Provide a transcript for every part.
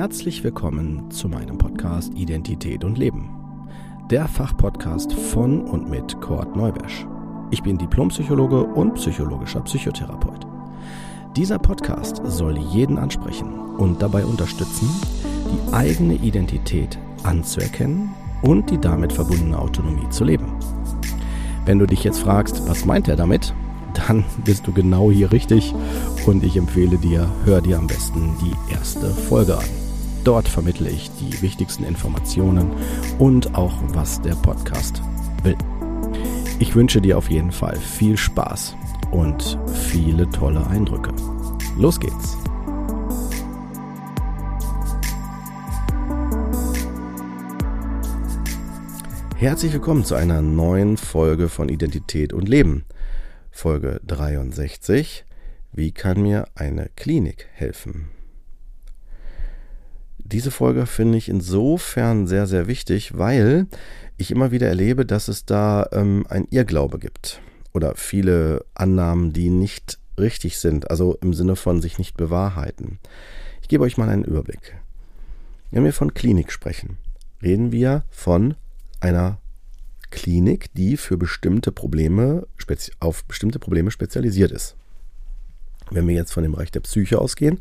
Herzlich willkommen zu meinem Podcast Identität und Leben, der Fachpodcast von und mit Kurt Neubesch. Ich bin Diplompsychologe und psychologischer Psychotherapeut. Dieser Podcast soll jeden ansprechen und dabei unterstützen, die eigene Identität anzuerkennen und die damit verbundene Autonomie zu leben. Wenn du dich jetzt fragst, was meint er damit? Dann bist du genau hier richtig und ich empfehle dir, hör dir am besten die erste Folge an. Dort vermittle ich die wichtigsten Informationen und auch, was der Podcast will. Ich wünsche dir auf jeden Fall viel Spaß und viele tolle Eindrücke. Los geht's! Herzlich willkommen zu einer neuen Folge von Identität und Leben. Folge 63. Wie kann mir eine Klinik helfen? Diese Folge finde ich insofern sehr, sehr wichtig, weil ich immer wieder erlebe, dass es da einen Irrglaube gibt oder viele Annahmen, die nicht richtig sind, also im Sinne von sich nicht bewahrheiten. Ich gebe euch mal einen Überblick. Wenn wir von Klinik sprechen, reden wir von einer Klinik, die für bestimmte Probleme, auf bestimmte Probleme spezialisiert ist. Wenn wir jetzt von dem Bereich der Psyche ausgehen,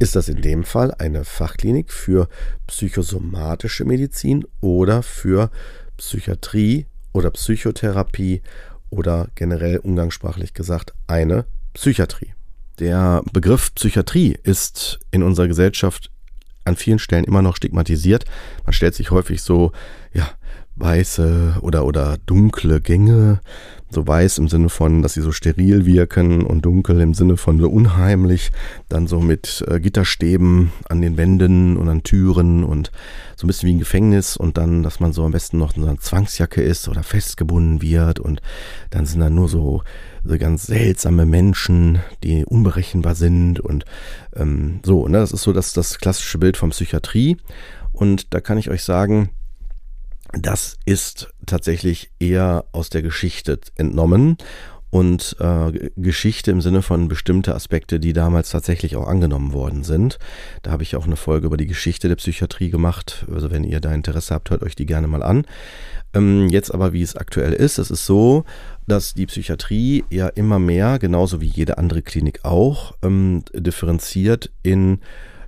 ist das in dem Fall eine Fachklinik für psychosomatische Medizin oder für Psychiatrie oder Psychotherapie oder generell umgangssprachlich gesagt eine Psychiatrie. Der Begriff Psychiatrie ist in unserer Gesellschaft an vielen Stellen immer noch stigmatisiert. Man stellt sich häufig so, ja, weiße oder dunkle Gänge, so weiß im Sinne von, dass sie so steril wirken und dunkel im Sinne von so unheimlich, dann so mit Gitterstäben an den Wänden und an Türen und so ein bisschen wie ein Gefängnis und dann, dass man so am besten noch in so einer Zwangsjacke ist oder festgebunden wird und dann sind da nur so ganz seltsame Menschen, die unberechenbar sind und das ist so das klassische Bild von Psychiatrie und da kann ich euch sagen, das ist tatsächlich eher aus der Geschichte entnommen und Geschichte im Sinne von bestimmte Aspekte, die damals tatsächlich auch angenommen worden sind. Da habe ich auch eine Folge über die Geschichte der Psychiatrie gemacht. Also wenn ihr da Interesse habt, hört euch die gerne mal an. Jetzt aber, wie es aktuell ist, es ist so, dass die Psychiatrie ja immer mehr, genauso wie jede andere Klinik auch, differenziert in,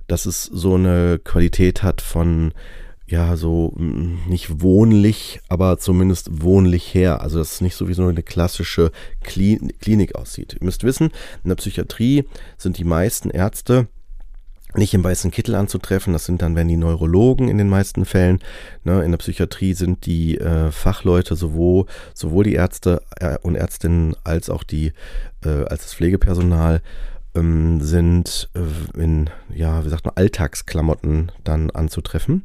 dass es so eine Qualität hat von ja, so nicht wohnlich, aber zumindest wohnlich her. Also, dass es nicht sowieso eine klassische Klinik aussieht. Ihr müsst wissen, in der Psychiatrie sind die meisten Ärzte nicht im weißen Kittel anzutreffen. Das sind dann, wenn die Neurologen in den meisten Fällen. Ne, in der Psychiatrie sind die Fachleute, sowohl die Ärzte und Ärztinnen als auch als das Pflegepersonal, sind in, ja, wie sagt man, Alltagsklamotten dann anzutreffen.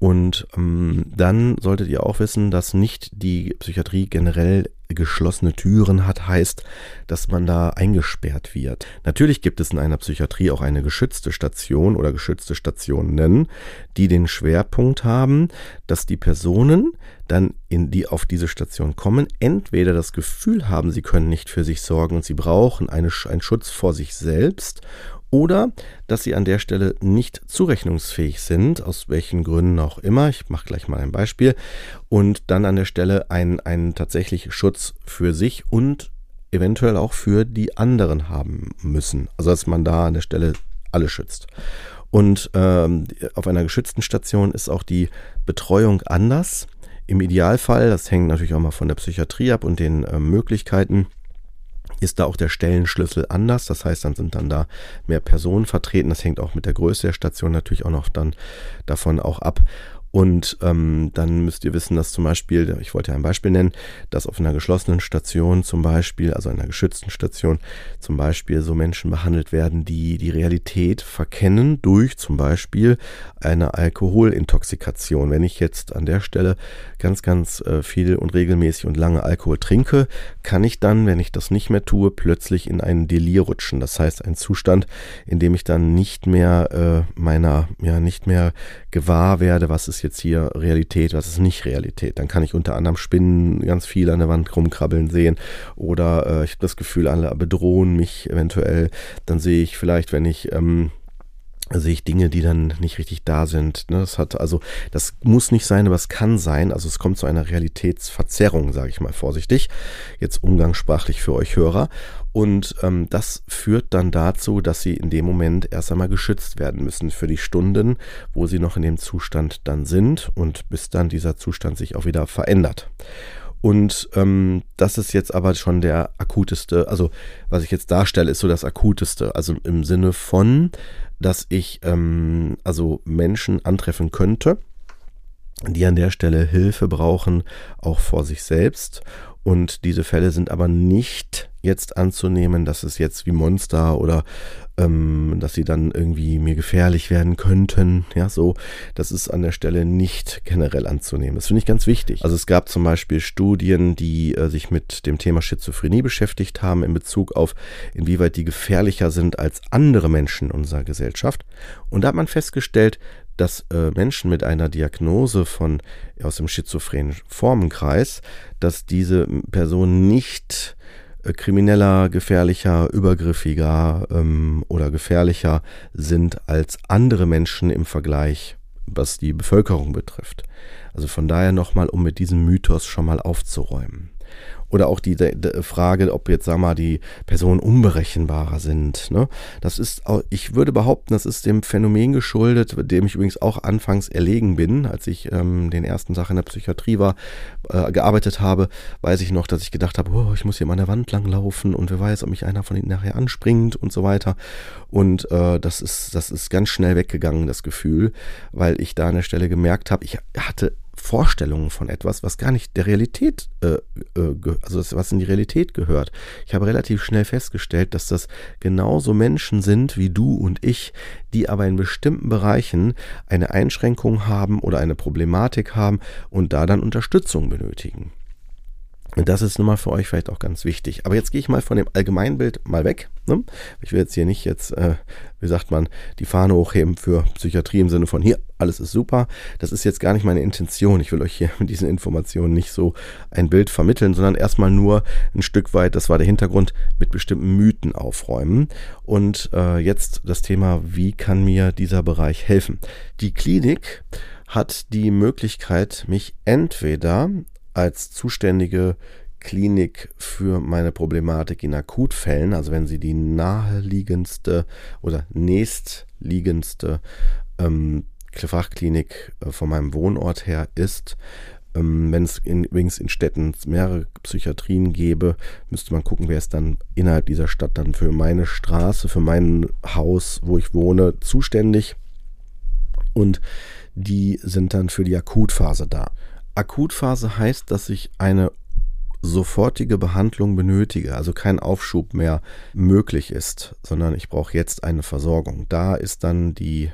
Und dann solltet ihr auch wissen, dass nicht die Psychiatrie generell geschlossene Türen hat, heißt, dass man da eingesperrt wird. Natürlich gibt es in einer Psychiatrie auch eine geschützte Station oder geschützte Stationen, die den Schwerpunkt haben, dass die Personen dann, die auf diese Station kommen, entweder das Gefühl haben, sie können nicht für sich sorgen und sie brauchen einen Schutz vor sich selbst oder dass sie an der Stelle nicht zurechnungsfähig sind, aus welchen Gründen auch immer. Ich mache gleich mal ein Beispiel. Und dann an der Stelle einen tatsächlichen Schutz für sich und eventuell auch für die anderen haben müssen. Also dass man da an der Stelle alle schützt. Und auf einer geschützten Station ist auch die Betreuung anders. Im Idealfall, das hängt natürlich auch mal von der Psychiatrie ab und den Möglichkeiten, ist da auch der Stellenschlüssel anders. Das heißt, dann sind dann da mehr Personen vertreten. Das hängt auch mit der Größe der Station natürlich auch noch dann davon auch ab. Und dann müsst ihr wissen, dass zum Beispiel, ich wollte ja ein Beispiel nennen, dass auf einer geschlossenen Station zum Beispiel, also einer geschützten Station zum Beispiel so Menschen behandelt werden, die die Realität verkennen durch zum Beispiel eine Alkoholintoxikation. Wenn ich jetzt an der Stelle ganz viel und regelmäßig und lange Alkohol trinke, kann ich dann, wenn ich das nicht mehr tue, plötzlich in einen Delir rutschen. Das heißt, ein Zustand, in dem ich dann nicht mehr nicht mehr gewahr werde, was ist jetzt hier Realität, was ist nicht Realität. Dann kann ich unter anderem Spinnen ganz viel an der Wand rumkrabbeln sehen oder ich habe das Gefühl, alle bedrohen mich eventuell. Dann sehe ich vielleicht, wenn ich sehe ich Dinge, die dann nicht richtig da sind. Das hat, also das muss nicht sein, aber es kann sein. Also es kommt zu einer Realitätsverzerrung, sage ich mal vorsichtig. Jetzt umgangssprachlich für euch Hörer. Und das führt dann dazu, dass sie in dem Moment erst einmal geschützt werden müssen für die Stunden, wo sie noch in dem Zustand dann sind und bis dann dieser Zustand sich auch wieder verändert. Und das ist jetzt aber schon der akuteste, also was ich jetzt darstelle, ist so das akuteste, also im Sinne von, dass ich also Menschen antreffen könnte, die an der Stelle Hilfe brauchen, auch vor sich selbst. Und diese Fälle sind aber nicht jetzt anzunehmen, dass es jetzt wie Monster oder dass sie dann irgendwie mir gefährlich werden könnten. Ja, so, das ist an der Stelle nicht generell anzunehmen. Das finde ich ganz wichtig. Also es gab zum Beispiel Studien, die sich mit dem Thema Schizophrenie beschäftigt haben in Bezug auf, inwieweit die gefährlicher sind als andere Menschen in unserer Gesellschaft. Und da hat man festgestellt, dass Menschen mit einer Diagnose aus dem schizophrenen Formenkreis, dass diese Personen nicht krimineller, gefährlicher, übergriffiger oder gefährlicher sind als andere Menschen im Vergleich, was die Bevölkerung betrifft. Also von daher nochmal, um mit diesem Mythos schon mal aufzuräumen. Oder auch die Frage, ob jetzt, sagen wir mal, die Personen unberechenbarer sind. Ne? Das ist auch, ich würde behaupten, das ist dem Phänomen geschuldet, dem ich übrigens auch anfangs erlegen bin. Als ich den ersten Tag in der Psychiatrie war, gearbeitet habe, weiß ich noch, dass ich gedacht habe, oh, ich muss hier mal an der Wand langlaufen und wer weiß, ob mich einer von ihnen nachher anspringt und so weiter. Und das ist ganz schnell weggegangen, das Gefühl, weil ich da an der Stelle gemerkt habe, ich hatte Vorstellungen von etwas, was gar nicht der Realität, also was in die Realität gehört. Ich habe relativ schnell festgestellt, dass das genauso Menschen sind wie du und ich, die aber in bestimmten Bereichen eine Einschränkung haben oder eine Problematik haben und da dann Unterstützung benötigen. Und das ist nun mal für euch vielleicht auch ganz wichtig. Aber jetzt gehe ich mal von dem Allgemeinbild mal weg. Ne? Ich will jetzt hier nicht wie sagt man, die Fahne hochheben für Psychiatrie im Sinne von hier, alles ist super. Das ist jetzt gar nicht meine Intention. Ich will euch hier mit diesen Informationen nicht so ein Bild vermitteln, sondern erstmal nur ein Stück weit, das war der Hintergrund, mit bestimmten Mythen aufräumen. Und jetzt das Thema, wie kann mir dieser Bereich helfen? Die Klinik hat die Möglichkeit, mich entweder als zuständige Klinik für meine Problematik in Akutfällen, also wenn sie die naheliegendste oder nächstliegendste Fachklinik von meinem Wohnort her ist, wenn es übrigens in Städten mehrere Psychiatrien gäbe, müsste man gucken, wer ist dann innerhalb dieser Stadt dann für meine Straße, für mein Haus, wo ich wohne, zuständig. Und die sind dann für die Akutphase da. Akutphase heißt, dass ich eine sofortige Behandlung benötige, also kein Aufschub mehr möglich ist, sondern ich brauche jetzt eine Versorgung. Da ist dann diese,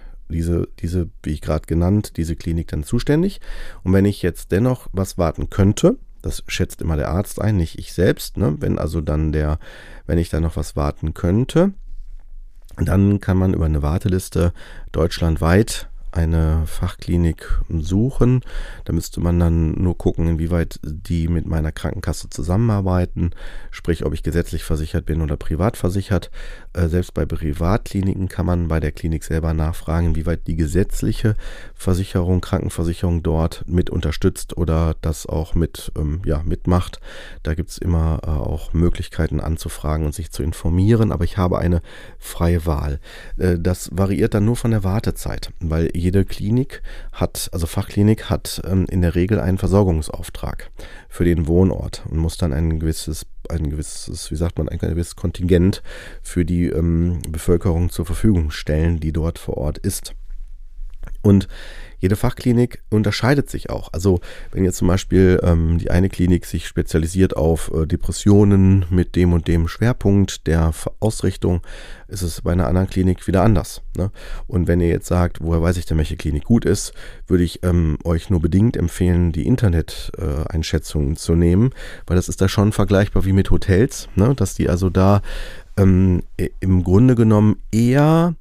wie ich gerade genannt, diese Klinik dann zuständig. Und wenn ich jetzt dennoch was warten könnte, das schätzt immer der Arzt ein, nicht ich selbst, ne? Wenn ich dann noch was warten könnte, dann kann man über eine Warteliste deutschlandweit eine Fachklinik suchen. Da müsste man dann nur gucken, inwieweit die mit meiner Krankenkasse zusammenarbeiten, sprich, ob ich gesetzlich versichert bin oder privat versichert. Selbst bei Privatkliniken kann man bei der Klinik selber nachfragen, inwieweit die gesetzliche Versicherung, Krankenversicherung dort mit unterstützt oder das auch mit mitmacht. Da gibt es immer auch Möglichkeiten anzufragen und sich zu informieren, aber ich habe eine freie Wahl. Das variiert dann nur von der Wartezeit, weil jede Klinik Fachklinik hat in der Regel einen Versorgungsauftrag für den Wohnort und muss dann ein gewisses Kontingent für die Bevölkerung zur Verfügung stellen, die dort vor Ort ist. Und jede Fachklinik unterscheidet sich auch. Also wenn jetzt zum Beispiel die eine Klinik sich spezialisiert auf Depressionen mit dem und dem Schwerpunkt der Ausrichtung, ist es bei einer anderen Klinik wieder anders. Ne? Und wenn ihr jetzt sagt, woher weiß ich denn, welche Klinik gut ist, würde ich euch nur bedingt empfehlen, die Internet-Einschätzungen zu nehmen, weil das ist da schon vergleichbar wie mit Hotels, ne? Dass die also da im Grunde genommen eher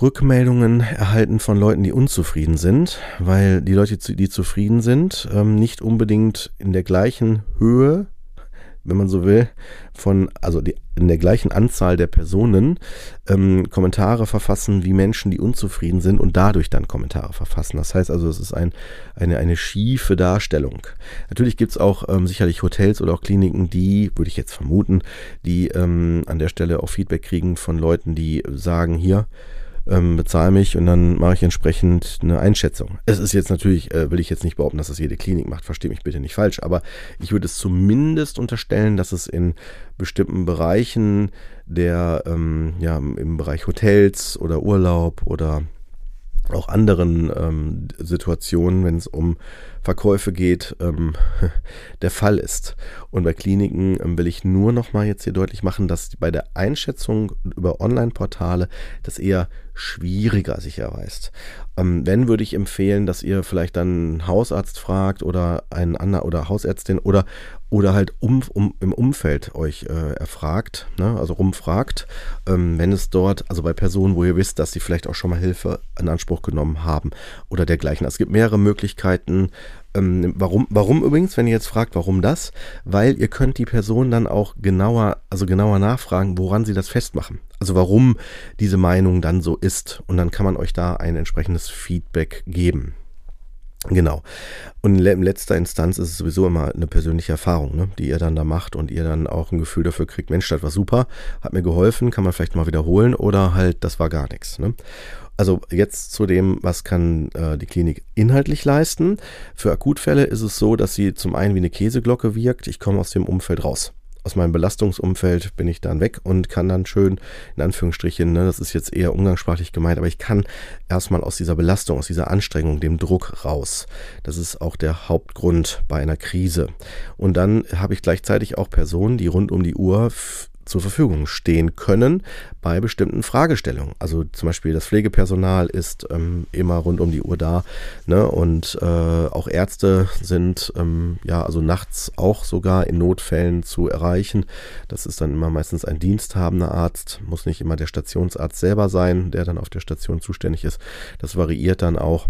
Rückmeldungen erhalten von Leuten, die unzufrieden sind, weil die Leute, die zufrieden sind, nicht unbedingt in der gleichen Höhe wenn man so will, in der gleichen Anzahl der Personen Kommentare verfassen wie Menschen, die unzufrieden sind und dadurch dann Kommentare verfassen. Das heißt also, es ist eine schiefe Darstellung. Natürlich gibt es auch sicherlich Hotels oder auch Kliniken, die, würde ich jetzt vermuten, die an der Stelle auch Feedback kriegen von Leuten, die sagen, hier, bezahle mich und dann mache ich entsprechend eine Einschätzung. Es ist jetzt natürlich, will ich jetzt nicht behaupten, dass das jede Klinik macht, verstehe mich bitte nicht falsch, aber ich würde es zumindest unterstellen, dass es in bestimmten Bereichen im Bereich Hotels oder Urlaub oder auch anderen Situationen, wenn es um Verkäufe geht, der Fall ist. Und bei Kliniken will ich nur nochmal jetzt hier deutlich machen, dass bei der Einschätzung über Online-Portale das eher schwieriger sich erweist. Wenn, würde ich empfehlen, dass ihr vielleicht dann einen Hausarzt fragt oder einen anderen oder Hausärztin oder halt im Umfeld euch erfragt, ne? Also rumfragt, wenn es dort, also bei Personen, wo ihr wisst, dass sie vielleicht auch schon mal Hilfe in Anspruch genommen haben oder dergleichen. Es gibt mehrere Möglichkeiten. Warum übrigens, wenn ihr jetzt fragt, warum das? Weil ihr könnt die Person dann auch genauer nachfragen, woran sie das festmachen. Also warum diese Meinung dann so ist. Und dann kann man euch da ein entsprechendes Feedback geben. Genau. Und in letzter Instanz ist es sowieso immer eine persönliche Erfahrung, ne, die ihr dann da macht und ihr dann auch ein Gefühl dafür kriegt, Mensch, das war super, hat mir geholfen, kann man vielleicht mal wiederholen oder halt, das war gar nichts, ne? Also jetzt zu dem, was kann die Klinik inhaltlich leisten. Für Akutfälle ist es so, dass sie zum einen wie eine Käseglocke wirkt. Ich komme aus dem Umfeld raus. Aus meinem Belastungsumfeld bin ich dann weg und kann dann schön, in Anführungsstrichen, ne, das ist jetzt eher umgangssprachlich gemeint, aber ich kann erstmal aus dieser Belastung, aus dieser Anstrengung, dem Druck raus. Das ist auch der Hauptgrund bei einer Krise. Und dann habe ich gleichzeitig auch Personen, die rund um die Uhr zur Verfügung stehen können bei bestimmten Fragestellungen. Also zum Beispiel das Pflegepersonal ist immer rund um die Uhr da, ne? Und auch Ärzte sind also nachts auch sogar in Notfällen zu erreichen. Das ist dann immer meistens ein diensthabender Arzt, muss nicht immer der Stationsarzt selber sein, der dann auf der Station zuständig ist. Das variiert dann auch.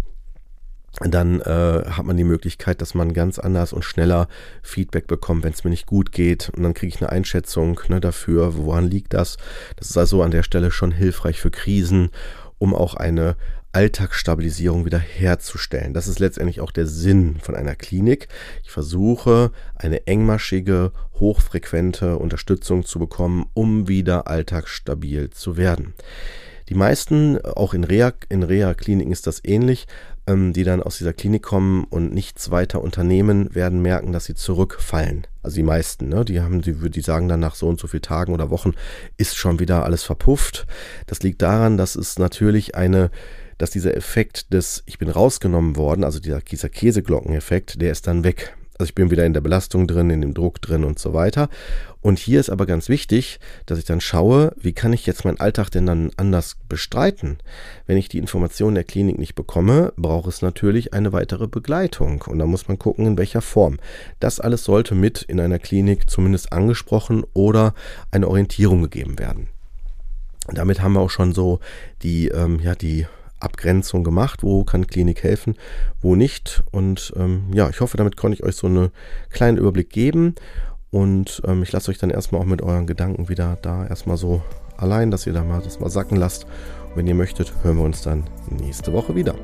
Dann hat man die Möglichkeit, dass man ganz anders und schneller Feedback bekommt, wenn es mir nicht gut geht. Und dann kriege ich eine Einschätzung, ne, dafür, woran liegt das. Das ist also an der Stelle schon hilfreich für Krisen, um auch eine Alltagsstabilisierung wieder herzustellen. Das ist letztendlich auch der Sinn von einer Klinik. Ich versuche, eine engmaschige, hochfrequente Unterstützung zu bekommen, um wieder alltagsstabil zu werden. Die meisten, auch in Reha-Kliniken ist das ähnlich, die dann aus dieser Klinik kommen und nichts weiter unternehmen, werden merken, dass sie zurückfallen. Also die meisten, ne? Die sagen dann nach so und so vielen Tagen oder Wochen, ist schon wieder alles verpufft. Das liegt daran, dass es natürlich dass dieser Effekt des, ich bin rausgenommen worden, also dieser Käseglocken-Effekt, der ist dann weg. Also ich bin wieder in der Belastung drin, in dem Druck drin und so weiter. Und hier ist aber ganz wichtig, dass ich dann schaue, wie kann ich jetzt meinen Alltag denn dann anders bestreiten? Wenn ich die Informationen der Klinik nicht bekomme, braucht es natürlich eine weitere Begleitung. Und da muss man gucken, in welcher Form. Das alles sollte mit in einer Klinik zumindest angesprochen oder eine Orientierung gegeben werden. Und damit haben wir auch schon so die Abgrenzung gemacht, wo kann Klinik helfen, wo nicht. Und ich hoffe, damit konnte ich euch so einen kleinen Überblick geben und ich lasse euch dann erstmal auch mit euren Gedanken wieder da erstmal so allein, dass ihr da mal das mal sacken lasst. Und wenn ihr möchtet, hören wir uns dann nächste Woche wieder.